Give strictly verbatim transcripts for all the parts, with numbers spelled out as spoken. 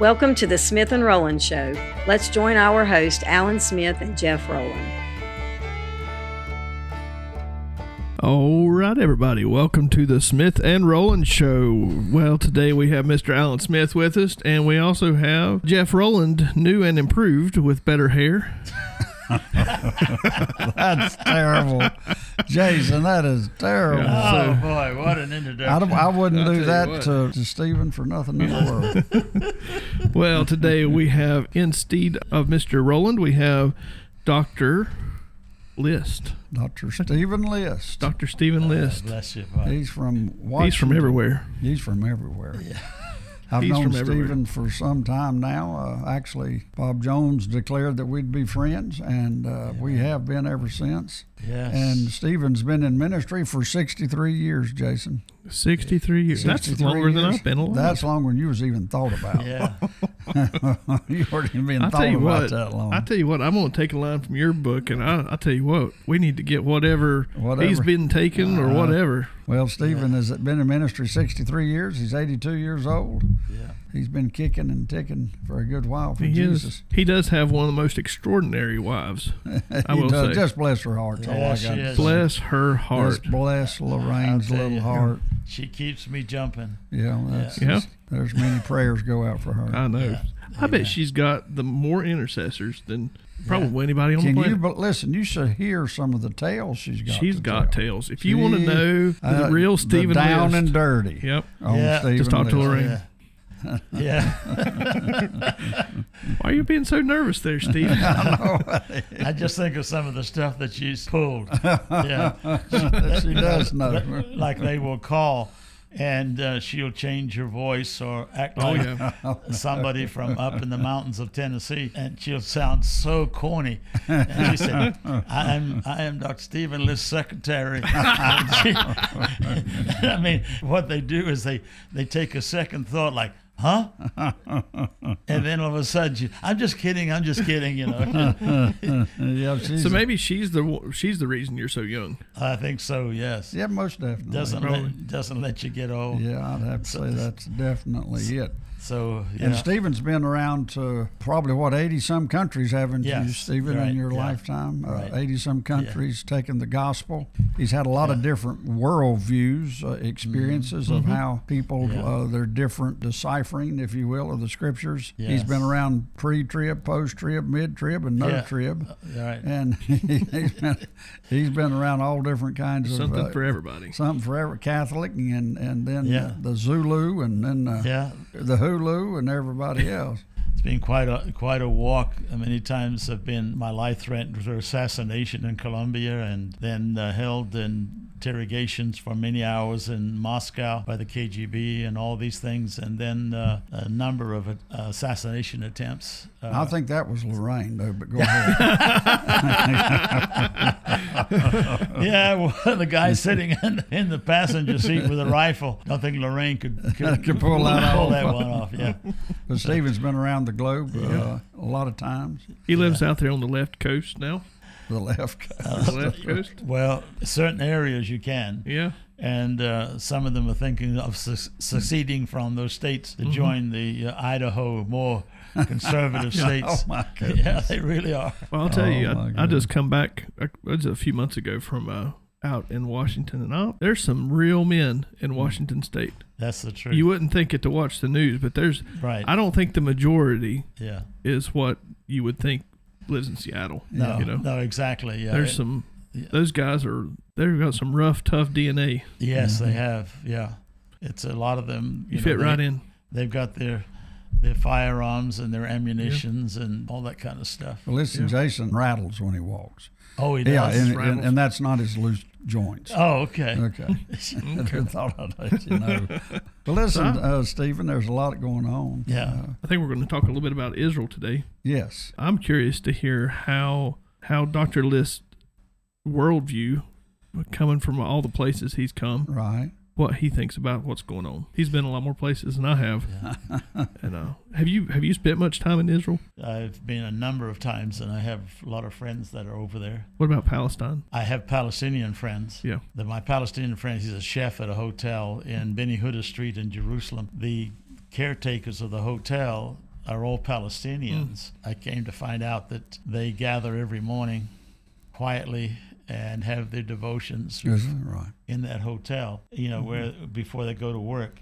Welcome to the Smith and Rowland Show. Let's join our hosts, Alan Smith and Jeff Rowland. All right, everybody. Welcome to the Smith and Rowland Show. Well, today we have Mister Alan Smith with us, and we also have Jeff Rowland, new and improved with better hair. That's terrible. Jason, that is terrible. Oh, so, boy, what an introduction. I, I wouldn't I'll do that to, to Stephen for nothing in the world. Well, today we have, instead of Mister Rowland, we have Doctor List. Doctor Stephen List. Doctor Stephen List. Oh, bless you, buddy. He's from Washington. He's from everywhere. He's from everywhere. Yeah. I've He's known Stephen for some time now. Uh, actually, Bob Jones declared that we'd be friends, and uh, yeah. we have been ever since. Yes. And Stephen's been in ministry for sixty-three years, Jason. sixty-three years. sixty-three That's longer years. Than I've been alive. That's longer than you was even thought about. Yeah. You weren't even being I'll thought about what, that long. I tell you what, I'm going to take a line from your book, and I, I tell you what, we need to get whatever, whatever. he's been taking uh, or whatever. Well, Stephen yeah. has been in ministry sixty-three years. He's eighty-two years old. Yeah. He's been kicking and ticking for a good while for he Jesus. Is, he does have one of the most extraordinary wives. I will does. say. Just bless her heart. Yes, all I got bless her heart. Just bless Lorraine's little you, heart. She keeps me jumping. Yeah, that's, yeah. Just, there's many prayers go out for her. I know. Yeah. I bet yeah. she's got the more intercessors than probably yeah. anybody on Can the planet. You, but listen, you should hear some of the tales she's got. She's got tell. tales. If she, you want to know the uh, real Stephen List. Down and dirty. Yep. Yeah. Stephen just talk List. To Lorraine. Yeah. Yeah. Why are you being so nervous there, Steve? I, I just think of some of the stuff that she's pulled. Yeah, that she does know. Like they will call, and uh, she'll change her voice or act oh, like yeah. somebody from up in the mountains of Tennessee, and she'll sound so corny. And she said, I am, I am Doctor Stephen List's secretary. I mean, what they do is they, they take a second thought like, huh? And then all of a sudden, she, I'm just kidding. I'm just kidding. You know. Yeah, so maybe she's the she's the reason you're so young. I think so. Yes. Yeah, most definitely. Doesn't let, doesn't let you get old. Yeah, I'd have to so, say that's definitely so, it. So. Yeah. And Stephen's been around to probably what eighty some countries, haven't yes, you, Stephen, right, in your yeah, lifetime? Right. Uh, eighty some countries yeah. taking the gospel. He's had a lot yeah. of different worldviews, uh, experiences mm-hmm. of mm-hmm. how people yeah. uh, their different disciples. If you will, of the scriptures. Yes. He's been around pre-trib, post-trib, mid-trib, and no-trib. Yeah. Right. And he, he's, been, he's been around all different kinds something of... Something uh, for everybody. Something for every Catholic, and, and then yeah. the, the Zulu, and then the, yeah. the Hulu, and everybody else. It's been quite a quite a walk. Many times I've been my life threatened for assassination in Colombia, and then uh, held in interrogations for many hours in Moscow by the K G B, and all these things, and then uh, a number of uh, assassination attempts. Uh, I think that was Lorraine, though. But go ahead. Yeah, well, the guy sitting in, in the passenger seat with a rifle. I don't think Lorraine could could, could pull, pull, that, pull that one off. Yeah, but Stephen's been around the globe uh, yeah. a lot of times. He lives yeah. out there on the left coast now. The left coast. Uh, the left coast. Well, certain areas you can. Yeah. And uh, some of them are thinking of su- seceding from those states to mm-hmm. join the uh, Idaho more conservative states. Oh, my goodness. Yeah, they really are. Well, I'll tell oh, you, I, I just come back it was a few months ago from uh, out in Washington, and I'll, there's some real men in Washington State. That's the truth. You wouldn't think it to watch the news, but there's right. I don't think the majority yeah. is what you would think lives in Seattle. No, you know? No, exactly. Yeah, there's it, some. Yeah. Those guys are. They've got some rough, tough D N A. Yes, mm-hmm. they have. Yeah, it's a lot of them. You, you know, fit they, right in. They've got their. Their firearms and their ammunitions yeah. and all that kind of stuff. Well, listen, yeah. Jason rattles when he walks. Oh, he does. Yeah, and, and, and that's not his loose joints. Oh, okay. Okay. I never thought I'd let you know. But listen, uh, Stephen, there's a lot going on. Yeah. Uh, I think we're going to talk a little bit about Israel today. Yes. I'm curious to hear how how Doctor List's worldview, coming from all the places he's come. Right. What he thinks about what's going on. He's been a lot more places than I have. Yeah. And uh, have you have you spent much time in Israel? I've been a number of times, and I have a lot of friends that are over there. What about Palestine? I have Palestinian friends. Yeah. The, my Palestinian friend, he's a chef at a hotel in Beni Huda Street in Jerusalem. The caretakers of the hotel are all Palestinians. Mm. I came to find out that they gather every morning quietly and have their devotions yes, right. in that hotel, you know, mm-hmm. where before they go to work,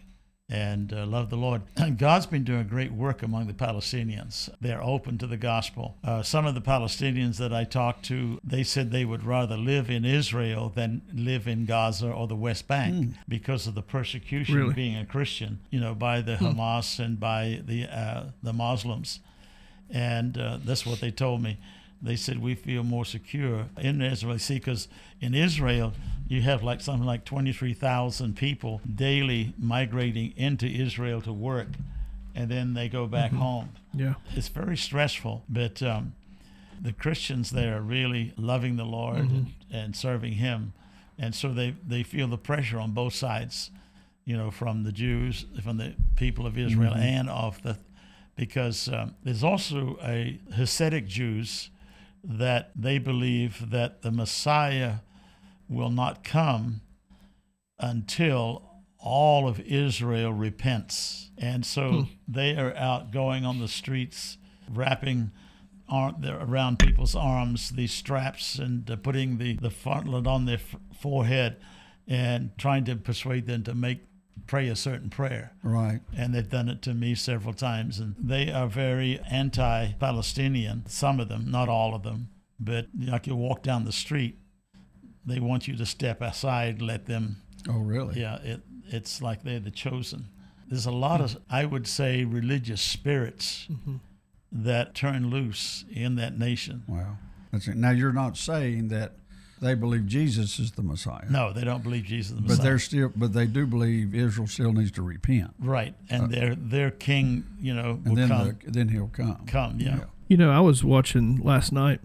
and uh, love the Lord. And God's been doing great work among the Palestinians. They're open to the gospel. Uh, some of the Palestinians that I talked to, they said they would rather live in Israel than live in Gaza or the West Bank mm. because of the persecution really? being a Christian, you know, by the mm. Hamas and by the, uh, the Muslims. And uh, that's what they told me. They said, we feel more secure in Israel. See, because in Israel, you have like something like twenty-three thousand people daily migrating into Israel to work, and then they go back mm-hmm. home. Yeah, it's very stressful, but um, the Christians there are really loving the Lord mm-hmm. and, and serving Him, and so they, they feel the pressure on both sides, you know, from the Jews, from the people of Israel, mm-hmm. and of the, because um, there's also a Hasidic Jews that they believe that the Messiah will not come until all of Israel repents. And so hmm. they are out going on the streets, wrapping arm, around people's arms these straps and uh, putting the, the frontlet on their f forehead and trying to persuade them to make pray a certain prayer. Right. And they've done it to me several times. And they are very anti-Palestinian, some of them, not all of them. But like you walk down the street, they want you to step aside, let them. Oh, really? Yeah, it, it's like they're the chosen. There's a lot mm-hmm. of, I would say, religious spirits mm-hmm. that turn loose in that nation. Wow. That's it. Now, you're not saying that they believe Jesus is the Messiah. No, they don't believe Jesus is the Messiah. But they're still, but they do believe Israel still needs to repent. Right, and uh, their their king, you know, will and then come. The, then he'll come. Come, yeah. yeah. You know, I was watching last night.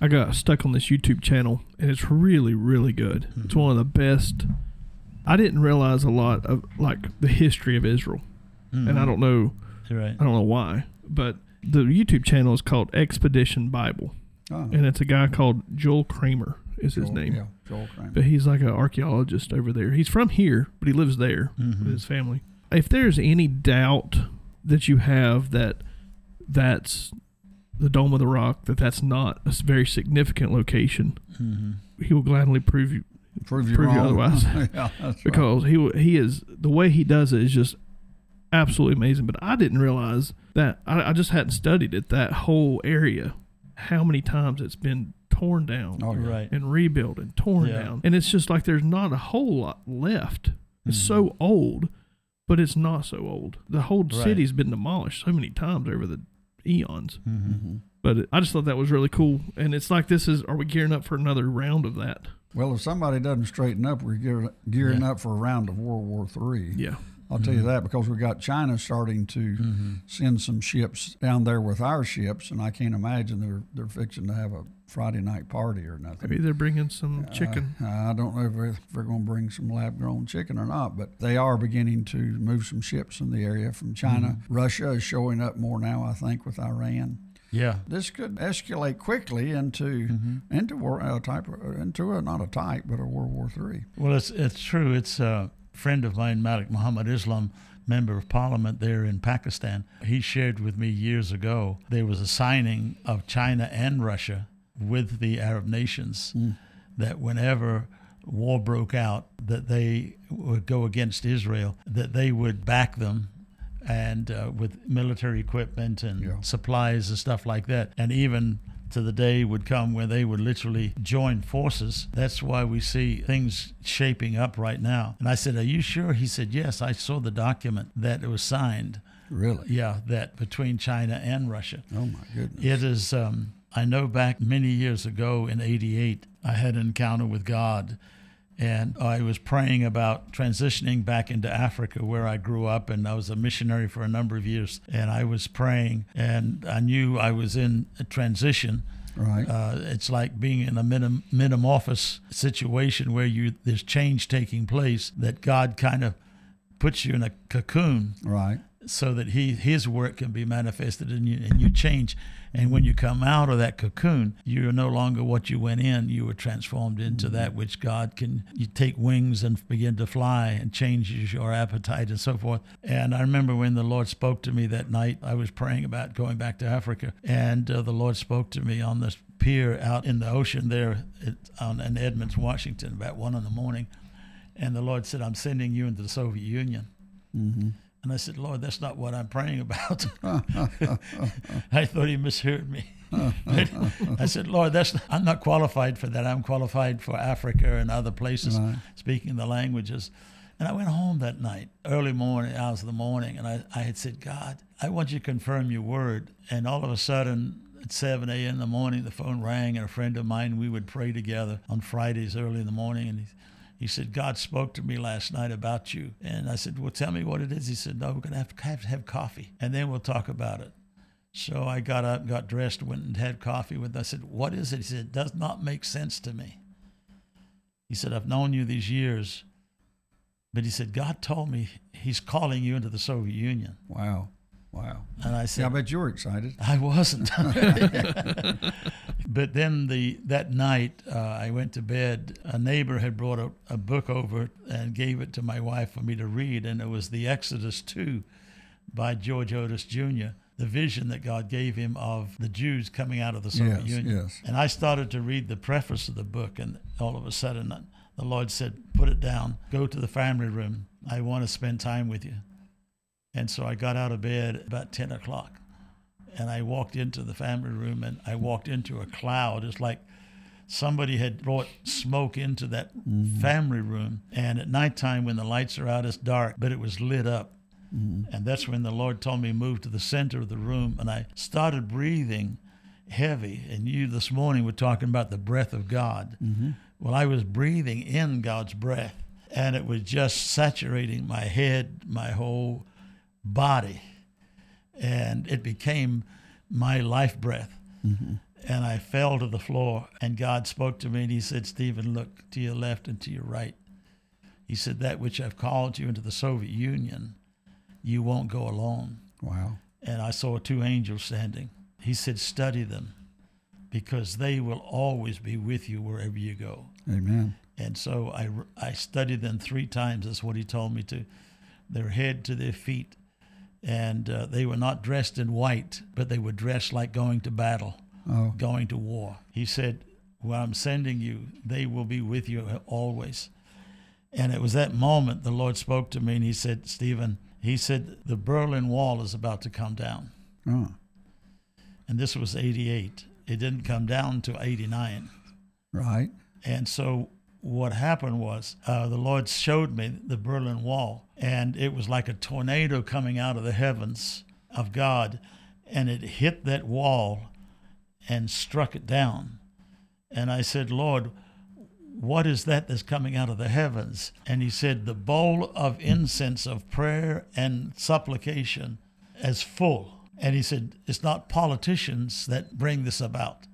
I got stuck on this YouTube channel, and it's really, really good. Mm-hmm. It's one of the best. I didn't realize a lot of like the history of Israel, mm-hmm. and I don't know. Right. I don't know why, but the YouTube channel is called Expedition Bible, oh. and it's a guy called Joel Kramer. Is Joel, his name. Yeah, Joel Kramer. But he's like an archaeologist over there. He's from here, but he lives there mm-hmm. with his family. If there's any doubt that you have that that's the Dome of the Rock, that that's not a very significant location, mm-hmm. he will gladly prove you prove you, prove you otherwise. Yeah, that's because right. he he is the way he does it is just absolutely amazing. But I didn't realize that I, I just hadn't studied it. That whole area, how many times it's been torn down oh, right. and rebuilt and torn yeah. down. And it's just like there's not a whole lot left. It's mm-hmm. so old, but it's not so old. The whole right. city's been demolished so many times over the eons. Mm-hmm. But it, I just thought that was really cool. And it's like this is, are we gearing up for another round of that? Well, if somebody doesn't straighten up, we're gear, gearing yeah. up for a round of World War Three. Yeah. I'll mm-hmm. tell you that because we got China starting to mm-hmm. send some ships down there with our ships, and I can't imagine they're they're fixing to have a Friday night party or nothing. Maybe they're bringing some uh, chicken. I don't know if they're going to bring some lab-grown chicken or not, but they are beginning to move some ships in the area from China. Mm-hmm. Russia is showing up more now, I think, with Iran. Yeah, this could escalate quickly into mm-hmm. into war uh, type of, into a, not a type, but a World War Three. Well, it's it's true. It's uh friend of mine, Malik Muhammad Islam, member of parliament there in Pakistan, he shared with me years ago, there was a signing of China and Russia with the Arab nations mm. that whenever war broke out, that they would go against Israel, that they would back them and uh, with military equipment and yeah. supplies and stuff like that. And even to the day would come where they would literally join forces. That's why we see things shaping up right now. And I said, are you sure? He said, yes, I saw the document that it was signed. Really? Yeah, that between China and Russia. Oh, my goodness. It is, um, I know back many years ago in eighty-eight, I had an encounter with God. And I was praying about transitioning back into Africa where I grew up, and I was a missionary for a number of years. And I was praying, and I knew I was in a transition. Right. Uh, it's like being in a metamorphosis situation where you there's change taking place that God kind of puts you in a cocoon. Right. so that he, his work can be manifested in you, and you change. And when you come out of that cocoon, you're no longer what you went in. You were transformed into that which God can, you take wings and begin to fly, and changes your appetite and so forth. And I remember when the Lord spoke to me that night, I was praying about going back to Africa, and uh, the Lord spoke to me on this pier out in the ocean there at, on, in Edmonds, Washington, about one in the morning. And the Lord said, I'm sending you into the Soviet Union. Mm-hmm. And I said, Lord, that's not what I'm praying about. I thought he misheard me. I said, Lord, that's not, I'm not qualified for that. I'm qualified for Africa and other places, right, speaking the languages. And I went home that night, early morning, hours of the morning, and I, I had said, God, I want you to confirm your word. And all of a sudden, at seven a m in the morning, the phone rang, and a friend of mine, we would pray together on Fridays early in the morning, and he He said, God spoke to me last night about you. And I said, well, tell me what it is. He said, no, we're going to have to have, have coffee, and then we'll talk about it. So I got up, got dressed, went and had coffee with him. I said, what is it? He said, it does not make sense to me. He said, I've known you these years. But he said, God told me he's calling you into the Soviet Union. Wow. Wow. And I said, yeah, I bet you were excited. I wasn't. But then the that night uh, I went to bed. A neighbor had brought a, a book over and gave it to my wife for me to read, and it was the Exodus two by George Otis Junior, the vision that God gave him of the Jews coming out of the Soviet yes, Union. Yes. And I started to read the preface of the book, and all of a sudden the Lord said, put it down, go to the family room. I want to spend time with you. And so I got out of bed about ten o'clock, and I walked into the family room, and I walked into a cloud. It's like somebody had brought smoke into that mm-hmm. family room. And at nighttime, when the lights are out, it's dark, but it was lit up. Mm-hmm. And that's when the Lord told me, move to the center of the room. And I started breathing heavy. And you this morning were talking about the breath of God. Mm-hmm. Well, I was breathing in God's breath, and it was just saturating my head, my whole body, and it became my life breath. Mm-hmm. And I fell to the floor, and God spoke to me, and he said, Stephen, look to your left and to your right. He said, that which I've called you into the Soviet Union, you won't go alone. Wow. And I saw two angels standing. He said, study them, because they will always be with you wherever you go. Amen. And so I, I studied them three times. That's what he told me to. Their head to their feet. And uh, they were not dressed in white, but they were dressed like going to battle, oh. going to war. He said, well, I'm sending you. They will be with you always. And it was that moment the Lord spoke to me, and he said, Stephen, he said, the Berlin Wall is about to come down. Oh. And this was eighty-eight. It didn't come down till eighty-nine. Right. And so what happened was uh, the Lord showed me the Berlin Wall, and it was like a tornado coming out of the heavens of God, and it hit that wall and struck it down. And I said, Lord, what is that that's coming out of the heavens? And he said, the bowl of incense of prayer and supplication is full. And he said, it's not politicians that bring this about.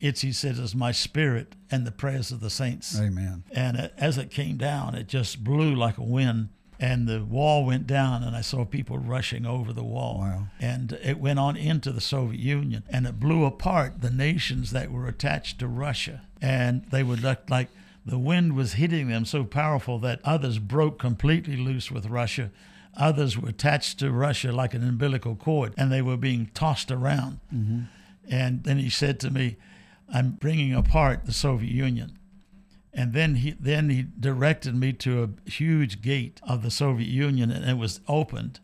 It's, he said, is my spirit and the prayers of the saints. Amen. And as it came down, it just blew like a wind, and the wall went down, and I saw people rushing over the wall. Wow. And it went on into the Soviet Union, and it blew apart the nations that were attached to Russia. And they would look like the wind was hitting them so powerful that others broke completely loose with Russia. Others were attached to Russia like an umbilical cord, and they were being tossed around. Mm-hmm. And then he said to me, I'm bringing apart the Soviet Union. And then he then he directed me to a huge gate of the Soviet Union, and it was opened,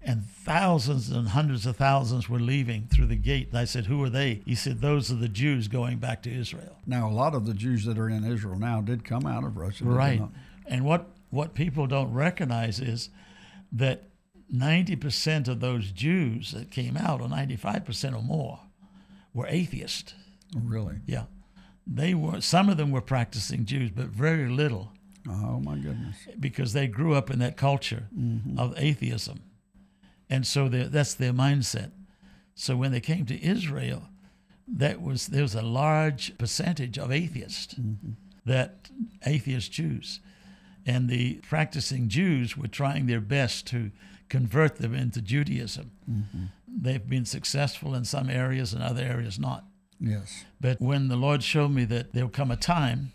and thousands and hundreds of thousands were leaving through the gate. And I said, who are they? He said, those are the Jews going back to Israel. Now, a lot of the Jews that are in Israel now did come out of Russia. Right. And what, what people don't recognize is that ninety percent of those Jews that came out, or ninety-five percent or more, were atheists. Really? Yeah. They were, some of them were practicing Jews, but very little. Oh, my goodness. Because they grew up in that culture mm-hmm. of atheism. And so that's their mindset. So when they came to Israel, that was, there was a large percentage of atheists, mm-hmm. that atheist Jews. And the practicing Jews were trying their best to convert them into Judaism. Mm-hmm. They've been successful in some areas and other areas not. Yes. But when the Lord showed me that there will come a time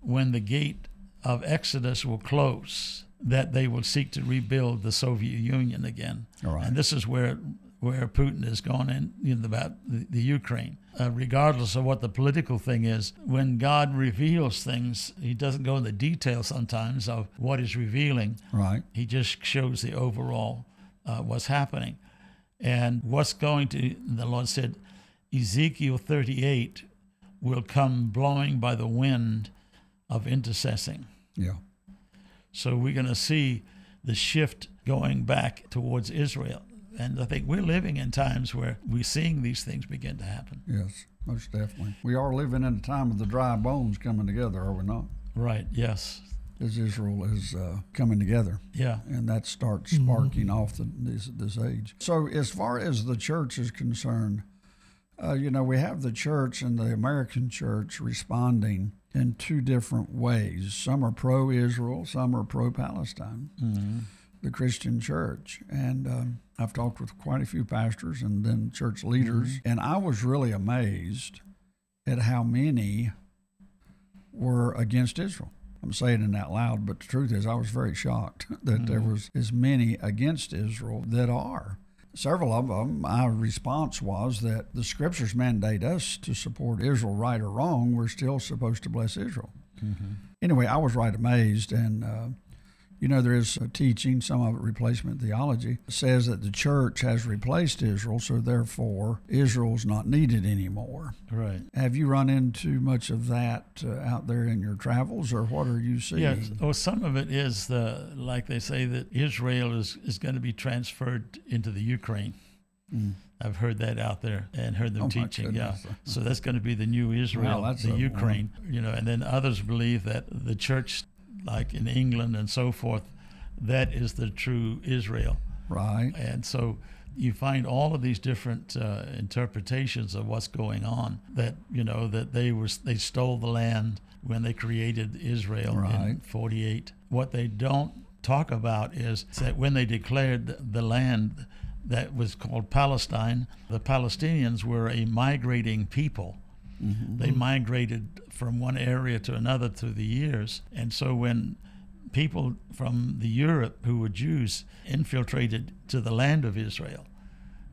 when the gate of Exodus will close, that they will seek to rebuild the Soviet Union again. All right. And this is where where Putin is going in, you know, about the, the Ukraine. Uh, regardless of what the political thing is, when God reveals things, he doesn't go into detail sometimes of what he's revealing. Right. He just shows the overall uh, what's happening. And what's going to, the Lord said, Ezekiel thirty-eight will come blowing by the wind of intercessing. Yeah. So we're going to see the shift going back towards Israel. And I think we're living in times where we're seeing these things begin to happen. Yes, most definitely. We are living in a time of the dry bones coming together, are we not? Right, yes. As Israel is uh, coming together. Yeah. And that starts sparking mm-hmm. off the, this, this age. So as far as the church is concerned, uh, you know, we have the church and the American church responding in two different ways. Some are pro-Israel, some are pro-Palestine, mm-hmm. the Christian church. And um, I've talked with quite a few pastors and then church leaders, mm-hmm. and I was really amazed at how many were against Israel. I'm saying it out loud, but the truth is I was very shocked that mm-hmm. there was as many against Israel that are. Several of them, my response was that the scriptures mandate us to support Israel, right or wrong. We're still supposed to bless Israel. Mm-hmm. Anyway, I was right amazed. And, uh, you know, there is a teaching, some of it replacement theology, says that the church has replaced Israel, so therefore Israel's not needed anymore. Right. Have you run into much of that uh, out there in your travels, or what are you seeing? Yes. Oh, some of it is, the like they say, that Israel is, is going to be transferred into the Ukraine. Mm. I've heard that out there and heard them oh teaching. Yeah, so that's going to be the new Israel, well, the Ukraine. One. You know, and then others believe that the church, like in England and so forth, that is the true Israel. Right. And so you find all of these different uh, interpretations of what's going on. That, you know, that they were they stole the land when they created Israel right. in forty-eight. What they don't talk about is that when they declared the land that was called Palestine, the Palestinians were a migrating people. Mm-hmm. They migrated from one area to another through the years. And so when people from the Europe who were Jews infiltrated to the land of Israel,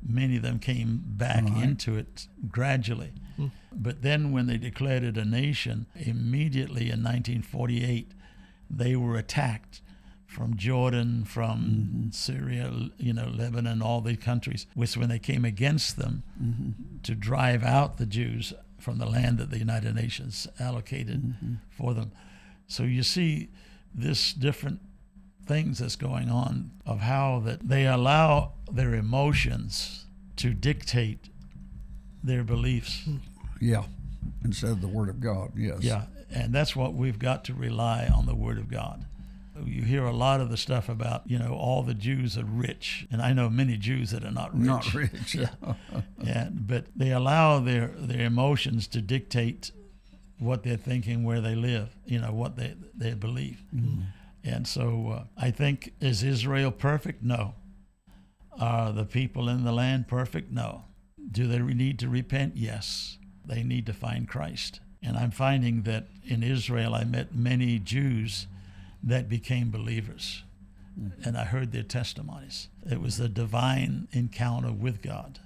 many of them came back right. into it gradually. Mm-hmm. But then when they declared it a nation, immediately in nineteen forty-eight, they were attacked from Jordan, from mm-hmm. Syria, you know, Lebanon, all these countries, which when they came against them mm-hmm. to drive out the Jews from the land that the United Nations allocated mm-hmm. for them. So you see this different things that's going on of how that they allow their emotions to dictate their beliefs. Yeah, instead of the Word of God, yes. Yeah, and that's what we've got to rely on, the Word of God. You hear a lot of the stuff about, you know, all the Jews are rich. And I know many Jews that are not rich. Not rich. Yeah. And, but they allow their, their emotions to dictate what they're thinking, where they live, you know, what they, they believe. Mm-hmm. And so uh, I think, is Israel perfect? No. Are the people in the land perfect? No. Do they need to repent? Yes. They need to find Christ. And I'm finding that in Israel, I met many Jews that became believers. Mm-hmm. And I heard their testimonies. It was a divine encounter with God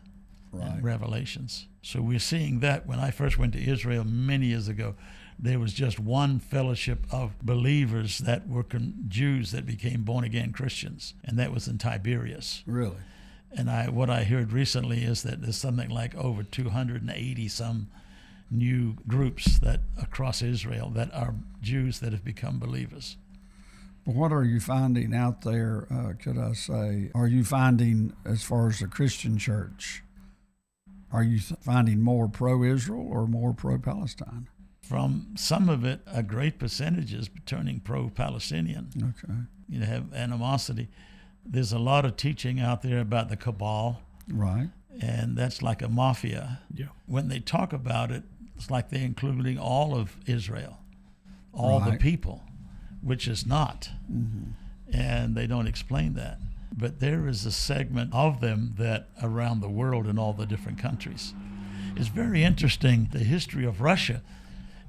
right. and revelations. So we're seeing that. When I first went to Israel many years ago, there was just one fellowship of believers that were con- Jews that became born-again Christians, and that was in Tiberias. Really? And I, what I heard recently is that there's something like over two hundred eighty some new groups that across Israel that are Jews that have become believers. What are you finding out there, uh, could I say, are you finding as far as the Christian church, are you th- finding more pro-Israel or more pro-Palestine? From some of it, a great percentage is turning pro-Palestinian. Okay. You know, have animosity. There's a lot of teaching out there about the cabal. Right. And that's like a mafia. Yeah. When they talk about it, it's like they're including all of Israel, all right. the people. Which is not, mm-hmm. and they don't explain that. But there is a segment of them that around the world in all the different countries. It's very interesting. The history of Russia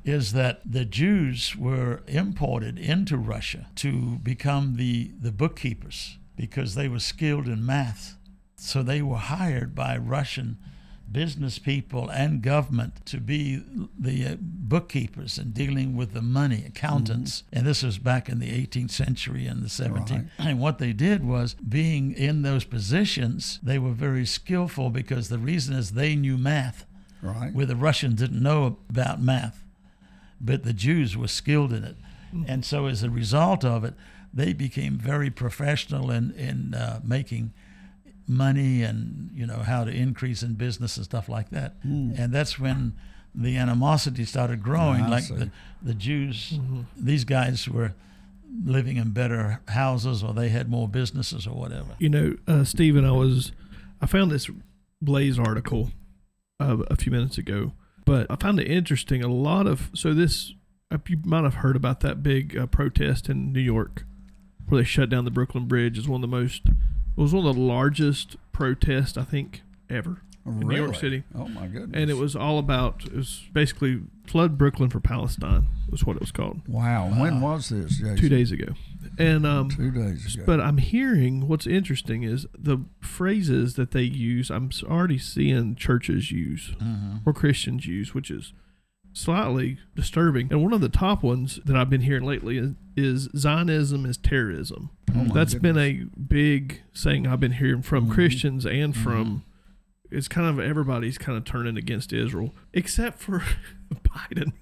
is that the Jews were imported into Russia to become the, the bookkeepers because they were skilled in math. So they were hired by Russian business people and government to be the bookkeepers and dealing with the money, accountants. Mm-hmm. And this was back in the eighteenth century and the seventeenth. Right. And what they did was, being in those positions, they were very skillful because the reason is they knew math, right, where the Russians didn't know about math. But the Jews were skilled in it. Mm-hmm. And so as a result of it, they became very professional in, in uh, making money and, you know, how to increase in business and stuff like that. Mm. And that's when the animosity started growing. Oh, like the, the Jews, mm-hmm, these guys were living in better houses or they had more businesses or whatever. You know, uh, Stephen, I was, I found this Blaze article uh, a few minutes ago, but I found it interesting. A lot of, so this, you might have heard about that big uh, protest in New York where they shut down the Brooklyn Bridge. It's one of the most, it was one of the largest protests, I think, ever really? in New York City. Oh, my goodness. And it was all about, it was basically Flood Brooklyn for Palestine was what it was called. Wow. wow. When was this, Jason? Two days ago. And um, Two days ago. But I'm hearing, what's interesting is the phrases that they use, I'm already seeing churches use uh-huh. or Christians use, which is slightly disturbing. And one of the top ones that I've been hearing lately is, is Zionism is terrorism. Oh, that's been a big saying I've been hearing from mm-hmm. Christians and from, mm-hmm. it's kind of everybody's kind of turning against Israel, except for Biden.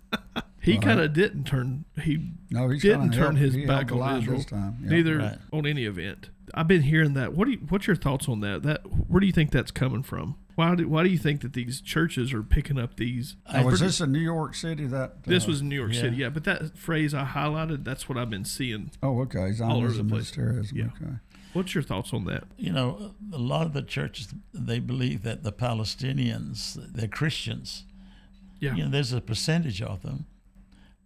He right. kind of didn't turn, he no, didn't turn help, his back on Israel, yep, neither right. on any event. I've been hearing that. What do you, what's your thoughts on that? That where do you think that's coming from? Why do, why do you think that these churches are picking up these? Now, was this in New York City? That uh, This was in New York yeah. City, yeah. But that phrase I highlighted, that's what I've been seeing. Oh, okay. Zionism all over the place. Terrorism. Yeah. Okay. What's your thoughts on that? You know, a lot of the churches, they believe that the Palestinians, they're Christians. Yeah. You know, there's a percentage of them,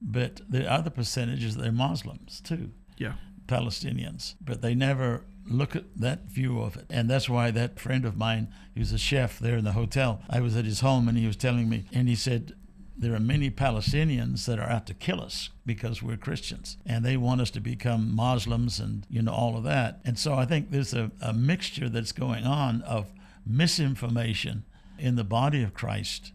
but the other percentage is they're Muslims too. Yeah. Palestinians, but they never look at that view of it. And that's why that friend of mine, he was a chef there in the hotel, I was at his home and he was telling me, and he said, there are many Palestinians that are out to kill us because we're Christians and they want us to become Muslims and, you know, all of that. And so I think there's a, a mixture that's going on of misinformation in the body of Christ.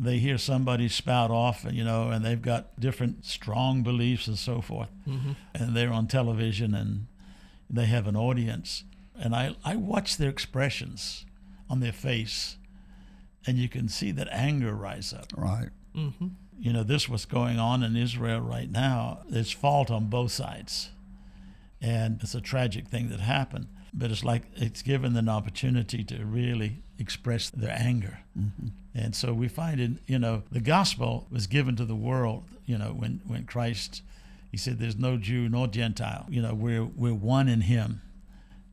They hear somebody spout off, you know, and they've got different strong beliefs and so forth. Mm-hmm. And they're on television and they have an audience. And I, I watch their expressions on their face and you can see that anger rise up. Right. Mm-hmm. You know, this what's going on in Israel right now, there's fault on both sides. And it's a tragic thing that happened. But it's like it's given them an opportunity to really express their anger. Mm-hmm. And so we find in, you know, the gospel was given to the world, you know, when, when Christ, he said, there's no Jew nor Gentile, you know, we're, we're one in him.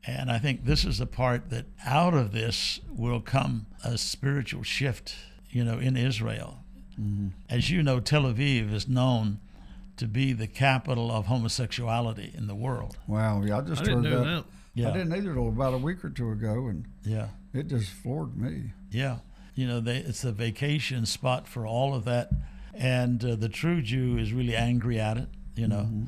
And I think this is the part that out of this will come a spiritual shift, you know, in Israel. Mm-hmm. As you know, Tel Aviv is known to be the capital of homosexuality in the world. Wow, yeah, I just I heard didn't know that. that. Yeah. I didn't either until about a week or two ago, and yeah, it just floored me. Yeah, you know, they, it's a vacation spot for all of that, and uh, the true Jew is really angry at it, you know. Mm-hmm.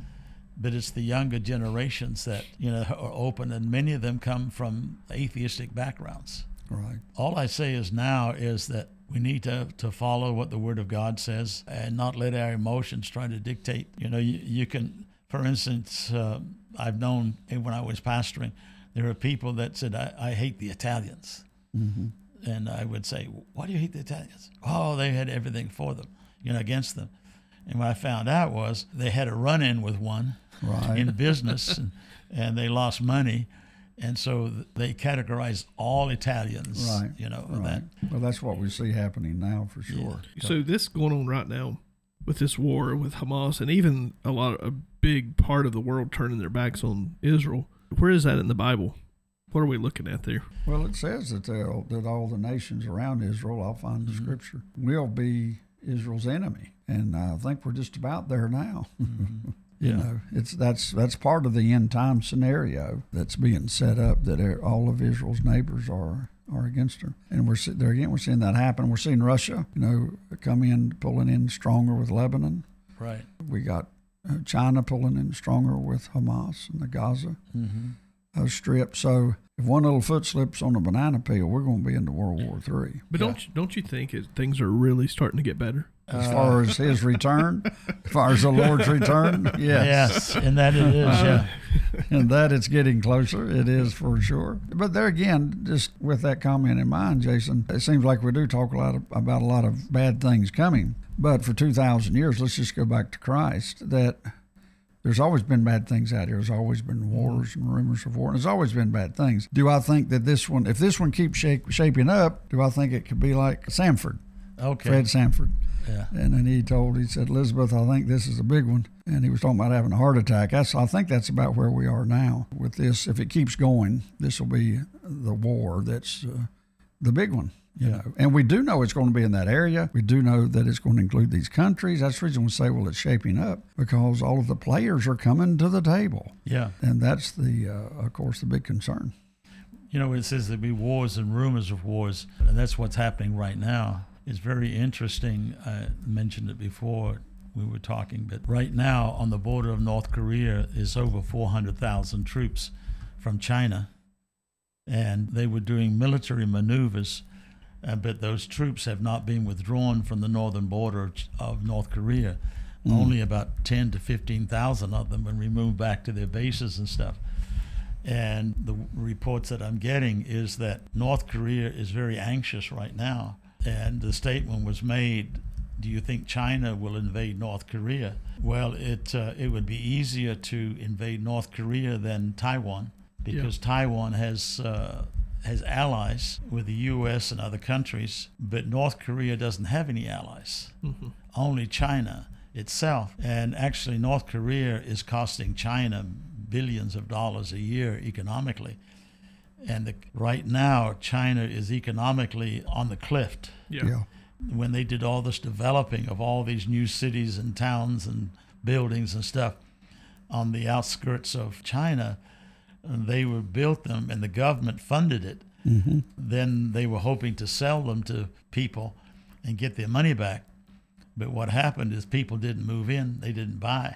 But it's the younger generations that, you know, are open, and many of them come from atheistic backgrounds. Right. All I say is now is that we need to, to follow what the Word of God says and not let our emotions try to dictate. You know, you, you can, for instance, uh, I've known when I was pastoring, there are people that said, I, I hate the Italians. Mm-hmm. And I would say, why do you hate the Italians? Oh, they had everything for them, you know, against them. And what I found out was they had a run-in with one right. in business and, and they lost money. And so they categorized all Italians, right. you know, right. that. Well, that's what we see happening now for sure. Yeah. So this going on right now with this war with Hamas and even a lot of, a big part of the world turning their backs on Israel. Where is that in the Bible? What are we looking at there? Well, it says that that all the nations around Israel, I'll find mm-hmm. the scripture, will be Israel's enemy. And I think we're just about there now. Mm-hmm. You know, it's that's that's part of the end time scenario that's being set up, that all of Israel's neighbors are are against her, and we're there again. We're seeing that happen. We're seeing Russia, you know, come in pulling in stronger with Lebanon. Right. We got China pulling in stronger with Hamas and the Gaza mm-hmm. Strip. So if one little foot slips on a banana peel, we're going to be into World War Three. But yeah. don't don't you think it, things are really starting to get better? As far as his return, as far as the Lord's return, yes. Yes, and that it is, yeah. Uh, and that it's getting closer, it is for sure. But there again, just with that comment in mind, Jason, it seems like we do talk a lot of, about a lot of bad things coming. But for two thousand years, let's just go back to Christ, that there's always been bad things out here. There's always been wars and rumors of war, and there's always been bad things. Do I think that this one, if this one keeps shape, shaping up, do I think it could be like Sanford, okay. Fred Sanford? Yeah. And then he told, he said, Elizabeth, I think this is a big one. And he was talking about having a heart attack. That's, I think that's about where we are now with this. If it keeps going, this will be the war that's uh, the big one. You know, and we do know it's going to be in that area. We do know that it's going to include these countries. That's the reason we say, well, it's shaping up, because all of the players are coming to the table. Yeah. And that's, the, uh, of course, the big concern. You know, it says there'll be wars and rumors of wars, and that's what's happening right now. It's very interesting. I mentioned it before we were talking, but right now on the border of North Korea is over four hundred thousand troops from China, and they were doing military maneuvers, uh, but those troops have not been withdrawn from the northern border of, of North Korea. Mm. Only about ten to fifteen thousand of them have been removed back to their bases and stuff. And the reports that I'm getting is that North Korea is very anxious right now. And the statement was made, do you think China will invade North Korea? Well, it uh, it would be easier to invade North Korea than Taiwan, because yeah. Taiwan has uh, has allies with the U S and other countries, but North Korea doesn't have any allies, mm-hmm. only China itself. And actually, North Korea is costing China billions of dollars a year economically. And the, right now, China is economically on the cliff. Yeah. Yeah. When they did all this developing of all these new cities and towns and buildings and stuff on the outskirts of China, they were built them and the government funded it. Mm-hmm. Then they were hoping to sell them to people and get their money back. But what happened is people didn't move in. They didn't buy.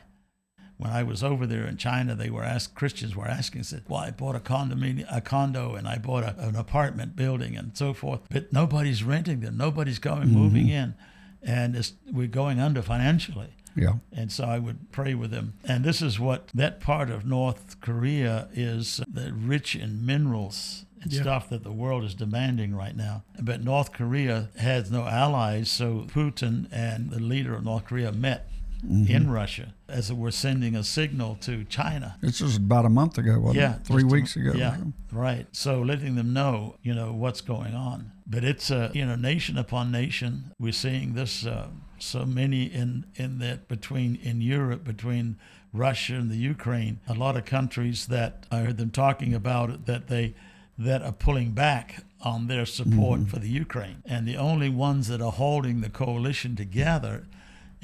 When I was over there in China, they were asked, Christians were asking, said, well, I bought a condominium, a condo, and I bought a, an apartment building and so forth, but nobody's renting them. Nobody's coming, mm-hmm. moving in. And it's, we're going under financially. Yeah. And so I would pray with them. And this is what that part of North Korea is, the rich in minerals and yeah. stuff that the world is demanding right now. But North Korea has no allies, so Putin and the leader of North Korea met. Mm-hmm. In Russia, as it were, sending a signal to China. This was about a month ago, wasn't yeah, it? Three weeks a, ago. Yeah, right. So letting them know, you know, what's going on. But it's, uh, you know, nation upon nation. We're seeing this uh, so many in, in that between, in Europe, between Russia and the Ukraine, a lot of countries that I heard them talking about it, that they, that are pulling back on their support mm-hmm. for the Ukraine. And the only ones that are holding the coalition together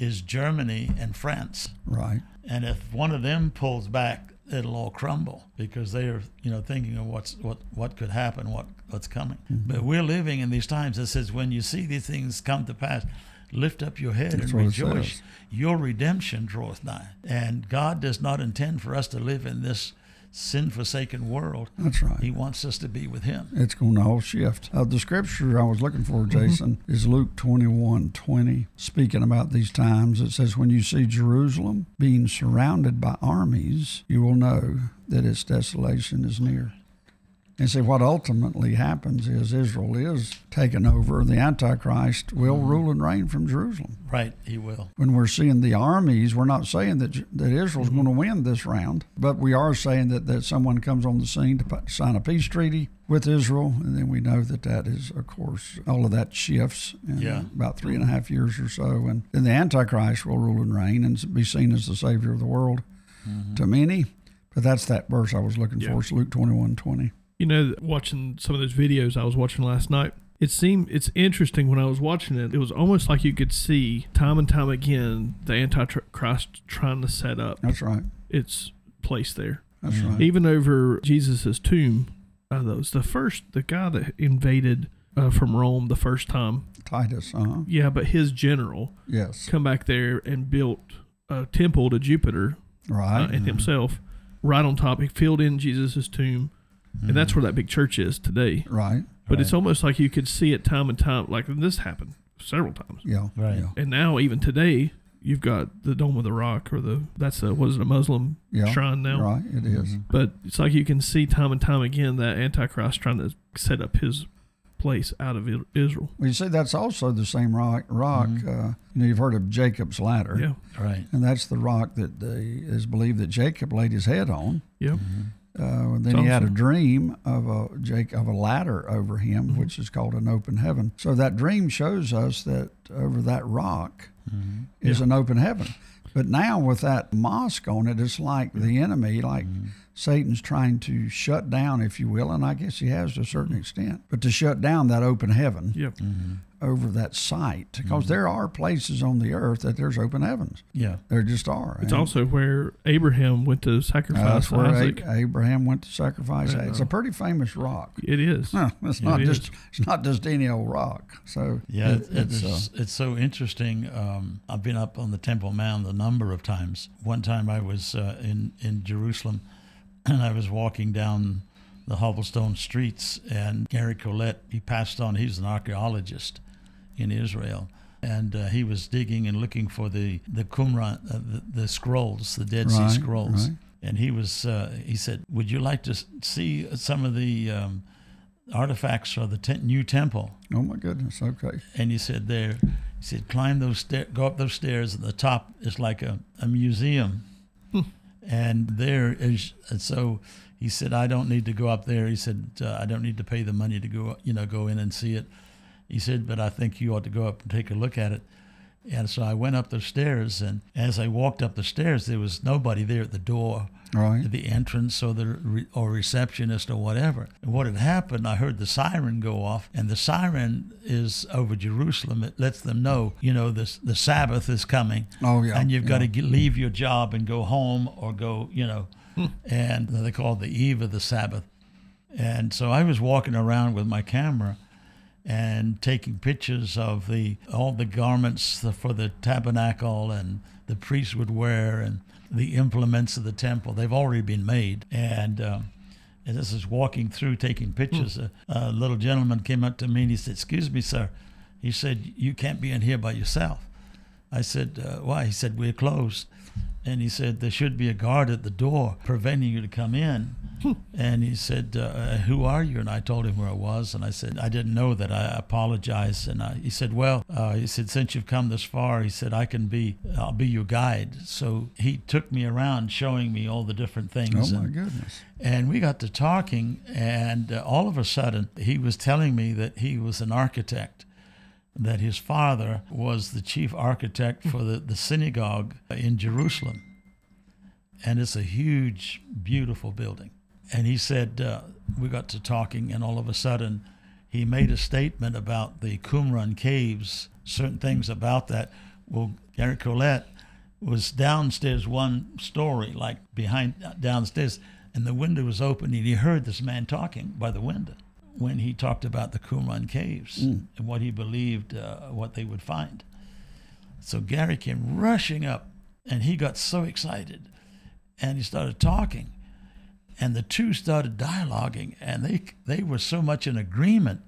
is Germany and France. Right. And if one of them pulls back, it'll all crumble, because they are, you know, thinking of what's what what could happen, what what's coming. Mm-hmm. But we're living in these times that says, when you see these things come to pass, lift up your head That's and rejoice. Your redemption draweth nigh. And God does not intend for us to live in this sin-forsaken world. That's right. He wants us to be with him. It's going to all shift. Uh, the scripture I was looking for, Jason, mm-hmm. is Luke twenty-one twenty. Speaking about these times, it says, when you see Jerusalem being surrounded by armies, you will know that its desolation is near. And see, what ultimately happens is Israel is taken over. The Antichrist will mm-hmm. rule and reign from Jerusalem. Right, he will. When we're seeing the armies, we're not saying that that Israel's mm-hmm. going to win this round, but we are saying that, that someone comes on the scene to sign a peace treaty with Israel, and then we know that that is, of course, all of that shifts in yeah. about three and a half years or so. And then the Antichrist will rule and reign and be seen as the savior of the world mm-hmm. to many. But that's that verse I was looking yeah. for. It's Luke twenty-one twenty. You know, watching some of those videos I was watching last night, It seemed, it's interesting when I was watching it, it was almost like you could see time and time again the Antichrist trying to set up. That's right. Its place there. That's mm-hmm. right. Even over Jesus's tomb, uh, those the first, the guy that invaded uh, from Rome the first time. Titus, uh-huh. Yeah, but his general. Yes. Come back there and built a temple to Jupiter. Right. Uh, and mm-hmm. himself. Right on top. He filled in Jesus's tomb. Mm-hmm. And that's where that big church is today. Right. But right. It's almost like you could see it time and time, like this happened several times. Yeah, right. Yeah. And now, even today, you've got the Dome of the Rock, or the that's a was it a Muslim yeah, shrine now? Right, it is. But it's like you can see time and time again that Antichrist trying to set up his place out of Israel. Well, you see, that's also the same rock. Rock, mm-hmm. uh, you know, you've heard of Jacob's ladder. Yeah, right. And that's the rock that they, is believed that Jacob laid his head on. Yep. Mm-hmm. Uh, then he had a dream of a Jake of a ladder over him, mm-hmm. which is called an open heaven. So that dream shows us that over that rock mm-hmm. is yeah. an open heaven. But now with that mosque on it, it's like the enemy, like mm-hmm. Satan's trying to shut down, if you will, and I guess he has to a certain mm-hmm. extent, but to shut down that open heaven. Yep. Mm-hmm. over that site, because mm-hmm. there are places on the earth that there's open heavens. Yeah. There just are. It's also where Abraham went to sacrifice uh, that's where Isaac. A- Abraham went to sacrifice Isaac. It's a pretty famous rock. It is. Huh. It's, it not is. Just, it's not just any old rock. So yeah, it, it's, it's, uh, it's so interesting. Um, I've been up on the Temple Mount a number of times. One time I was uh, in, in Jerusalem, and I was walking down the cobblestone streets, and Gary Collette, he passed on, he's an archaeologist in Israel, and uh, he was digging and looking for the the Qumran, uh, the, the scrolls, the Dead Sea right, scrolls. Right. And he was, uh, he said, "Would you like to see some of the um, artifacts for the te- new temple?" Oh my goodness! Okay. And he said, "There," he said, "climb those stairs, go up those stairs. At the top is like a a museum, hmm. and there is and so." He said, "I don't need to go up there." He said, uh, "I don't need to pay the money to go, you know, go in and see it." He said, "But I think you ought to go up and take a look at it." And so I went up the stairs, and as I walked up the stairs, there was nobody there at the door, right. at the entrance, or the re- or receptionist or whatever. And what had happened, I heard the siren go off, and the siren is over Jerusalem. It lets them know, you know, this the Sabbath is coming, oh, yeah, and you've yeah. got to g- leave your job and go home or go, you know. And they call it the eve of the Sabbath. And so I was walking around with my camera and taking pictures of the all the garments for the tabernacle and the priests would wear and the implements of the temple. They've already been made. And, um, and this is walking through, taking pictures. Hmm. A, a little gentleman came up to me and he said, "Excuse me, sir." He said, "You can't be in here by yourself." I said, uh, "Why?" He said, "We're closed." And he said, "There should be a guard at the door preventing you to come in." Hmm. And he said, uh, "Who are you?" And I told him where I was. And I said, "I didn't know that. I apologize." And I, he said, "Well," uh, he said, "since you've come this far," he said, "I can be, I'll be your guide." So he took me around, showing me all the different things. Oh, my and, goodness. And we got to talking. And uh, all of a sudden, he was telling me that he was an architect, that his father was the chief architect for the, the synagogue in Jerusalem. And it's a huge, beautiful building. And he said, uh, we got to talking, and all of a sudden, he made a statement about the Qumran caves, certain things about that. Well, Gary Collette was downstairs one story, like behind downstairs, and the window was open, and he heard this man talking by the window when he talked about the Qumran caves mm. and what he believed, uh, what they would find. So Gary came rushing up, and he got so excited, and he started talking, and the two started dialoguing, and they they were so much in agreement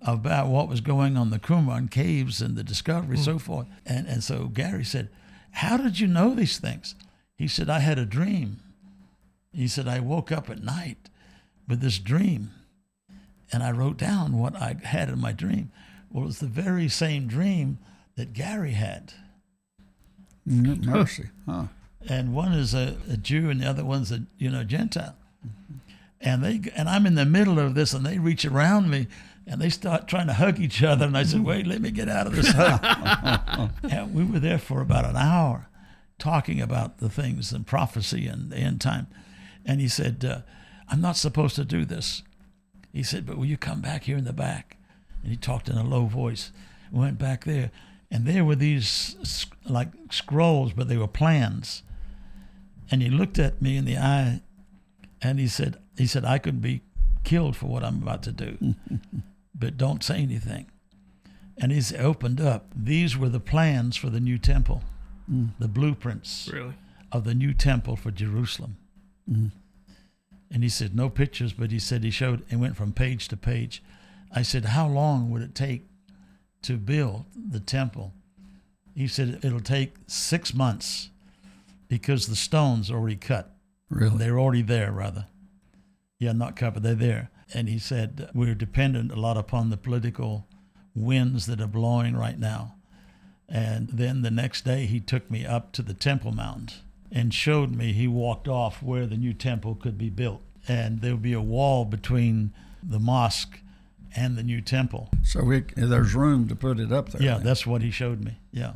about what was going on in the Qumran caves and the discovery mm. so forth. And, and so Gary said, "How did you know these things?" He said, "I had a dream." He said, "I woke up at night with this dream, and I wrote down what I had in my dream." Well, it was the very same dream that Gary had. Mercy, huh? And one is a, a Jew, and the other one's a you know Gentile. Mm-hmm. And they and I'm in the middle of this, and they reach around me, and they start trying to hug each other. And I said, "Wait, let me get out of this hug." And we were there for about an hour, talking about the things and prophecy and the end time. And he said, uh, "I'm not supposed to do this." He said, "But will you come back here in the back?" and he talked in a low voice. We went back there, and there were these like scrolls, but they were plans. And he looked at me in the eye, and he said, he said, I could be killed for what I'm about to do, but don't say anything. And he's opened up. These were the plans for the new temple, mm. the blueprints really? of the new temple for Jerusalem. Mm. And he said, no pictures, but he said he showed and went from page to page. I said, how long would it take to build the temple? He said, it'll take six months because the stone's already cut. Really? They're already there, rather. Yeah, not cut, but they're there. And he said, we're dependent a lot upon the political winds that are blowing right now. And then the next day he took me up to the Temple Mount and showed me, he walked off where the new temple could be built. And there'll be a wall between the mosque and the new temple. So we, there's room to put it up there. Yeah, then. That's what he showed me, yeah.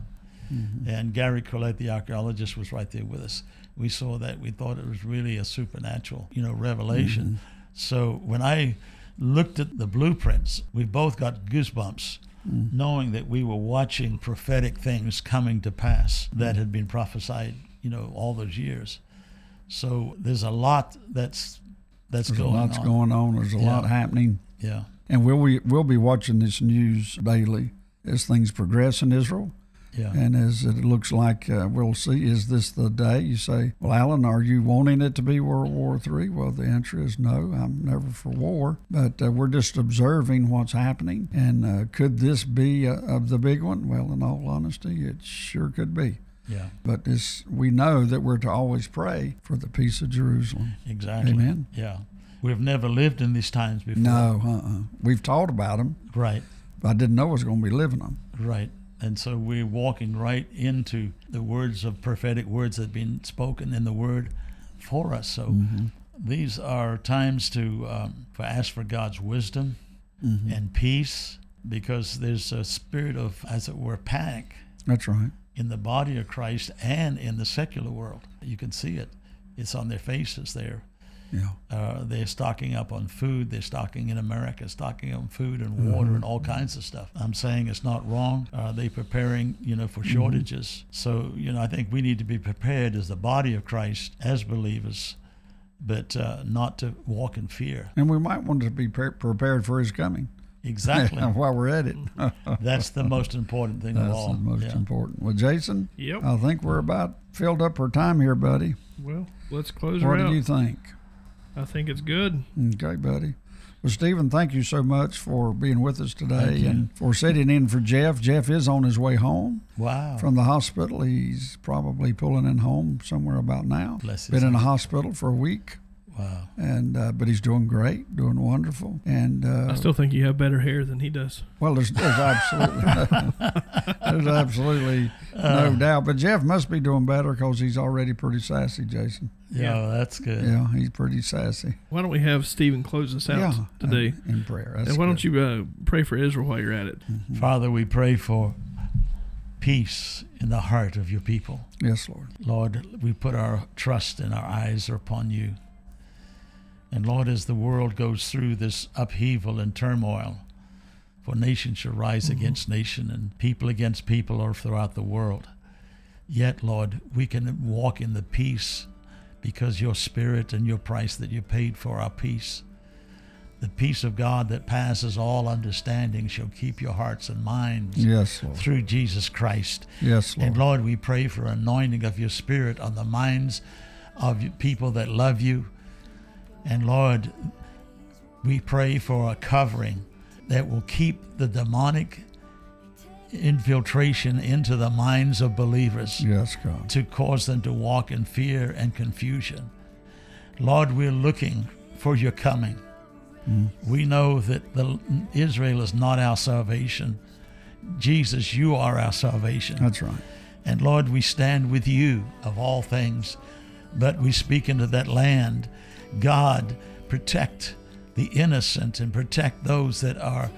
Mm-hmm. And Gary Collette, the archaeologist, was right there with us. We saw that. We thought it was really a supernatural, you know, revelation. Mm-hmm. So when I looked at the blueprints, we both got goosebumps, mm. knowing that we were watching prophetic things coming to pass that had been prophesied, you know, all those years. So there's a lot that's that's there's going on. There's a lot's going on. There's a yeah. lot happening. Yeah. And we'll we, we'll be watching this news daily as things progress in Israel. Yeah. And as it looks like, uh, we'll see, is this the day? You say, well, Alan, are you wanting it to be World War Three? Well, the answer is no, I'm never for war. But uh, we're just observing what's happening. And uh, could this be uh, of the big one? Well, in all honesty, it sure could be. Yeah. But this, we know that we're to always pray for the peace of Jerusalem. Exactly. Amen? Yeah. We've never lived in these times before. No, uh-uh. We've taught about them. Right. But I didn't know I was going to be living them. Right. And so we're walking right into the words of prophetic words that have been spoken in the Word for us. So mm-hmm. these are times to um, for ask for God's wisdom mm-hmm. and peace, because there's a spirit of, as it were, panic. That's right. In the body of Christ and in the secular world. You can see it. It's on their faces there. Yeah. Uh, they're stocking up on food. They're stocking in America, stocking on food and water mm-hmm. and all kinds of stuff. I'm saying it's not wrong. Are they preparing, you know, for shortages? Mm-hmm. So, you know, I think we need to be prepared as the body of Christ, as believers, but uh, not to walk in fear. And we might want to be pre- prepared for his coming. Exactly. While we're at it. That's the most important thing That's of all. That's the most yeah. important. Well, Jason, yep. I think we're about filled up our time here, buddy. Well, let's close what her out. What do you think? I think it's good. Okay, buddy. Well, Stephen, thank you so much for being with us today and for sitting in for Jeff. Jeff is on his way home. Wow. From the hospital. He's probably pulling in home somewhere about now. Bless his Been in a hospital for a week. Wow. And uh, but he's doing great, doing wonderful. And uh, I still think you have better hair than he does. Well, there's, there's absolutely there's absolutely uh, no doubt. But Jeff must be doing better because he's already pretty sassy, Jason. Yeah, oh, that's good. Yeah, he's pretty sassy. Why don't we have Stephen close us out yeah, today in prayer? That's and why good. Don't you uh, pray for Israel while you're at it? Mm-hmm. Father, we pray for peace in the heart of your people. Yes, Lord. Lord, we put our trust and our eyes are upon you. And Lord, as the world goes through this upheaval and turmoil, for nation shall rise mm-hmm. against nation and people against people or throughout the world. Yet, Lord, we can walk in the peace because your spirit and your price that you paid for our peace. The peace of God that passes all understanding shall keep your hearts and minds yes, Lord. Through Jesus Christ. Yes, Lord. And Lord, we pray for anointing of your spirit on the minds of people that love you. And Lord, we pray for a covering that will keep the demonic infiltration into the minds of believers. Yes, God. To cause them to walk in fear and confusion. Lord, we're looking for your coming. Mm. We know that the, Israel is not our salvation. Jesus, you are our salvation. That's right. And Lord, we stand with you of all things, but we speak into that land. God, protect the innocent and protect those that are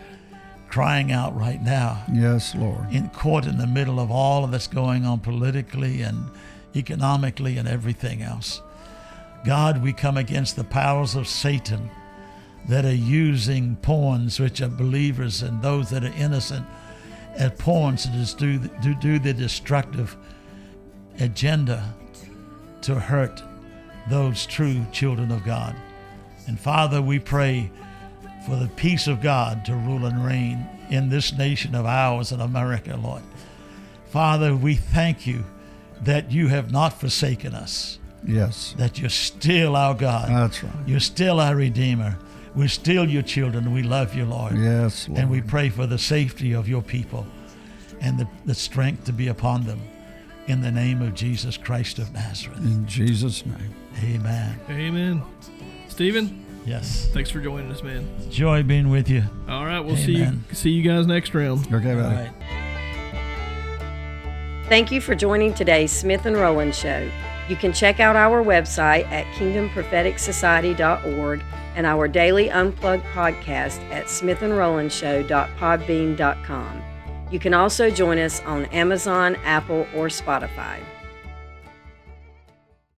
crying out right now. Yes, Lord. In court in the middle of all of that's going on politically and economically and everything else. God, we come against the powers of Satan that are using pawns, which are believers, and those that are innocent at pawns to do, to do their destructive agenda to hurt those true children of God. And Father, we pray for the peace of God to rule and reign in this nation of ours, in America, Lord. Father, we thank you that you have not forsaken us. Yes. That you're still our God. That's right. You're still our Redeemer. We're still your children. We love you, Lord. Yes, Lord. And we pray for the safety of your people and the, the strength to be upon them. In the name of Jesus Christ of Nazareth. In Jesus' name. Amen. Amen. Stephen? Yes. Thanks for joining us, man. Joy being with you. All right. We'll Amen. see you, see you guys next round. Okay, buddy. All right. Thank you for joining today's Smith and Rowland Show. You can check out our website at kingdom prophetic society dot org and our daily Unplugged podcast at smith and rowland show dot podbean dot com. You can also join us on Amazon, Apple, or Spotify.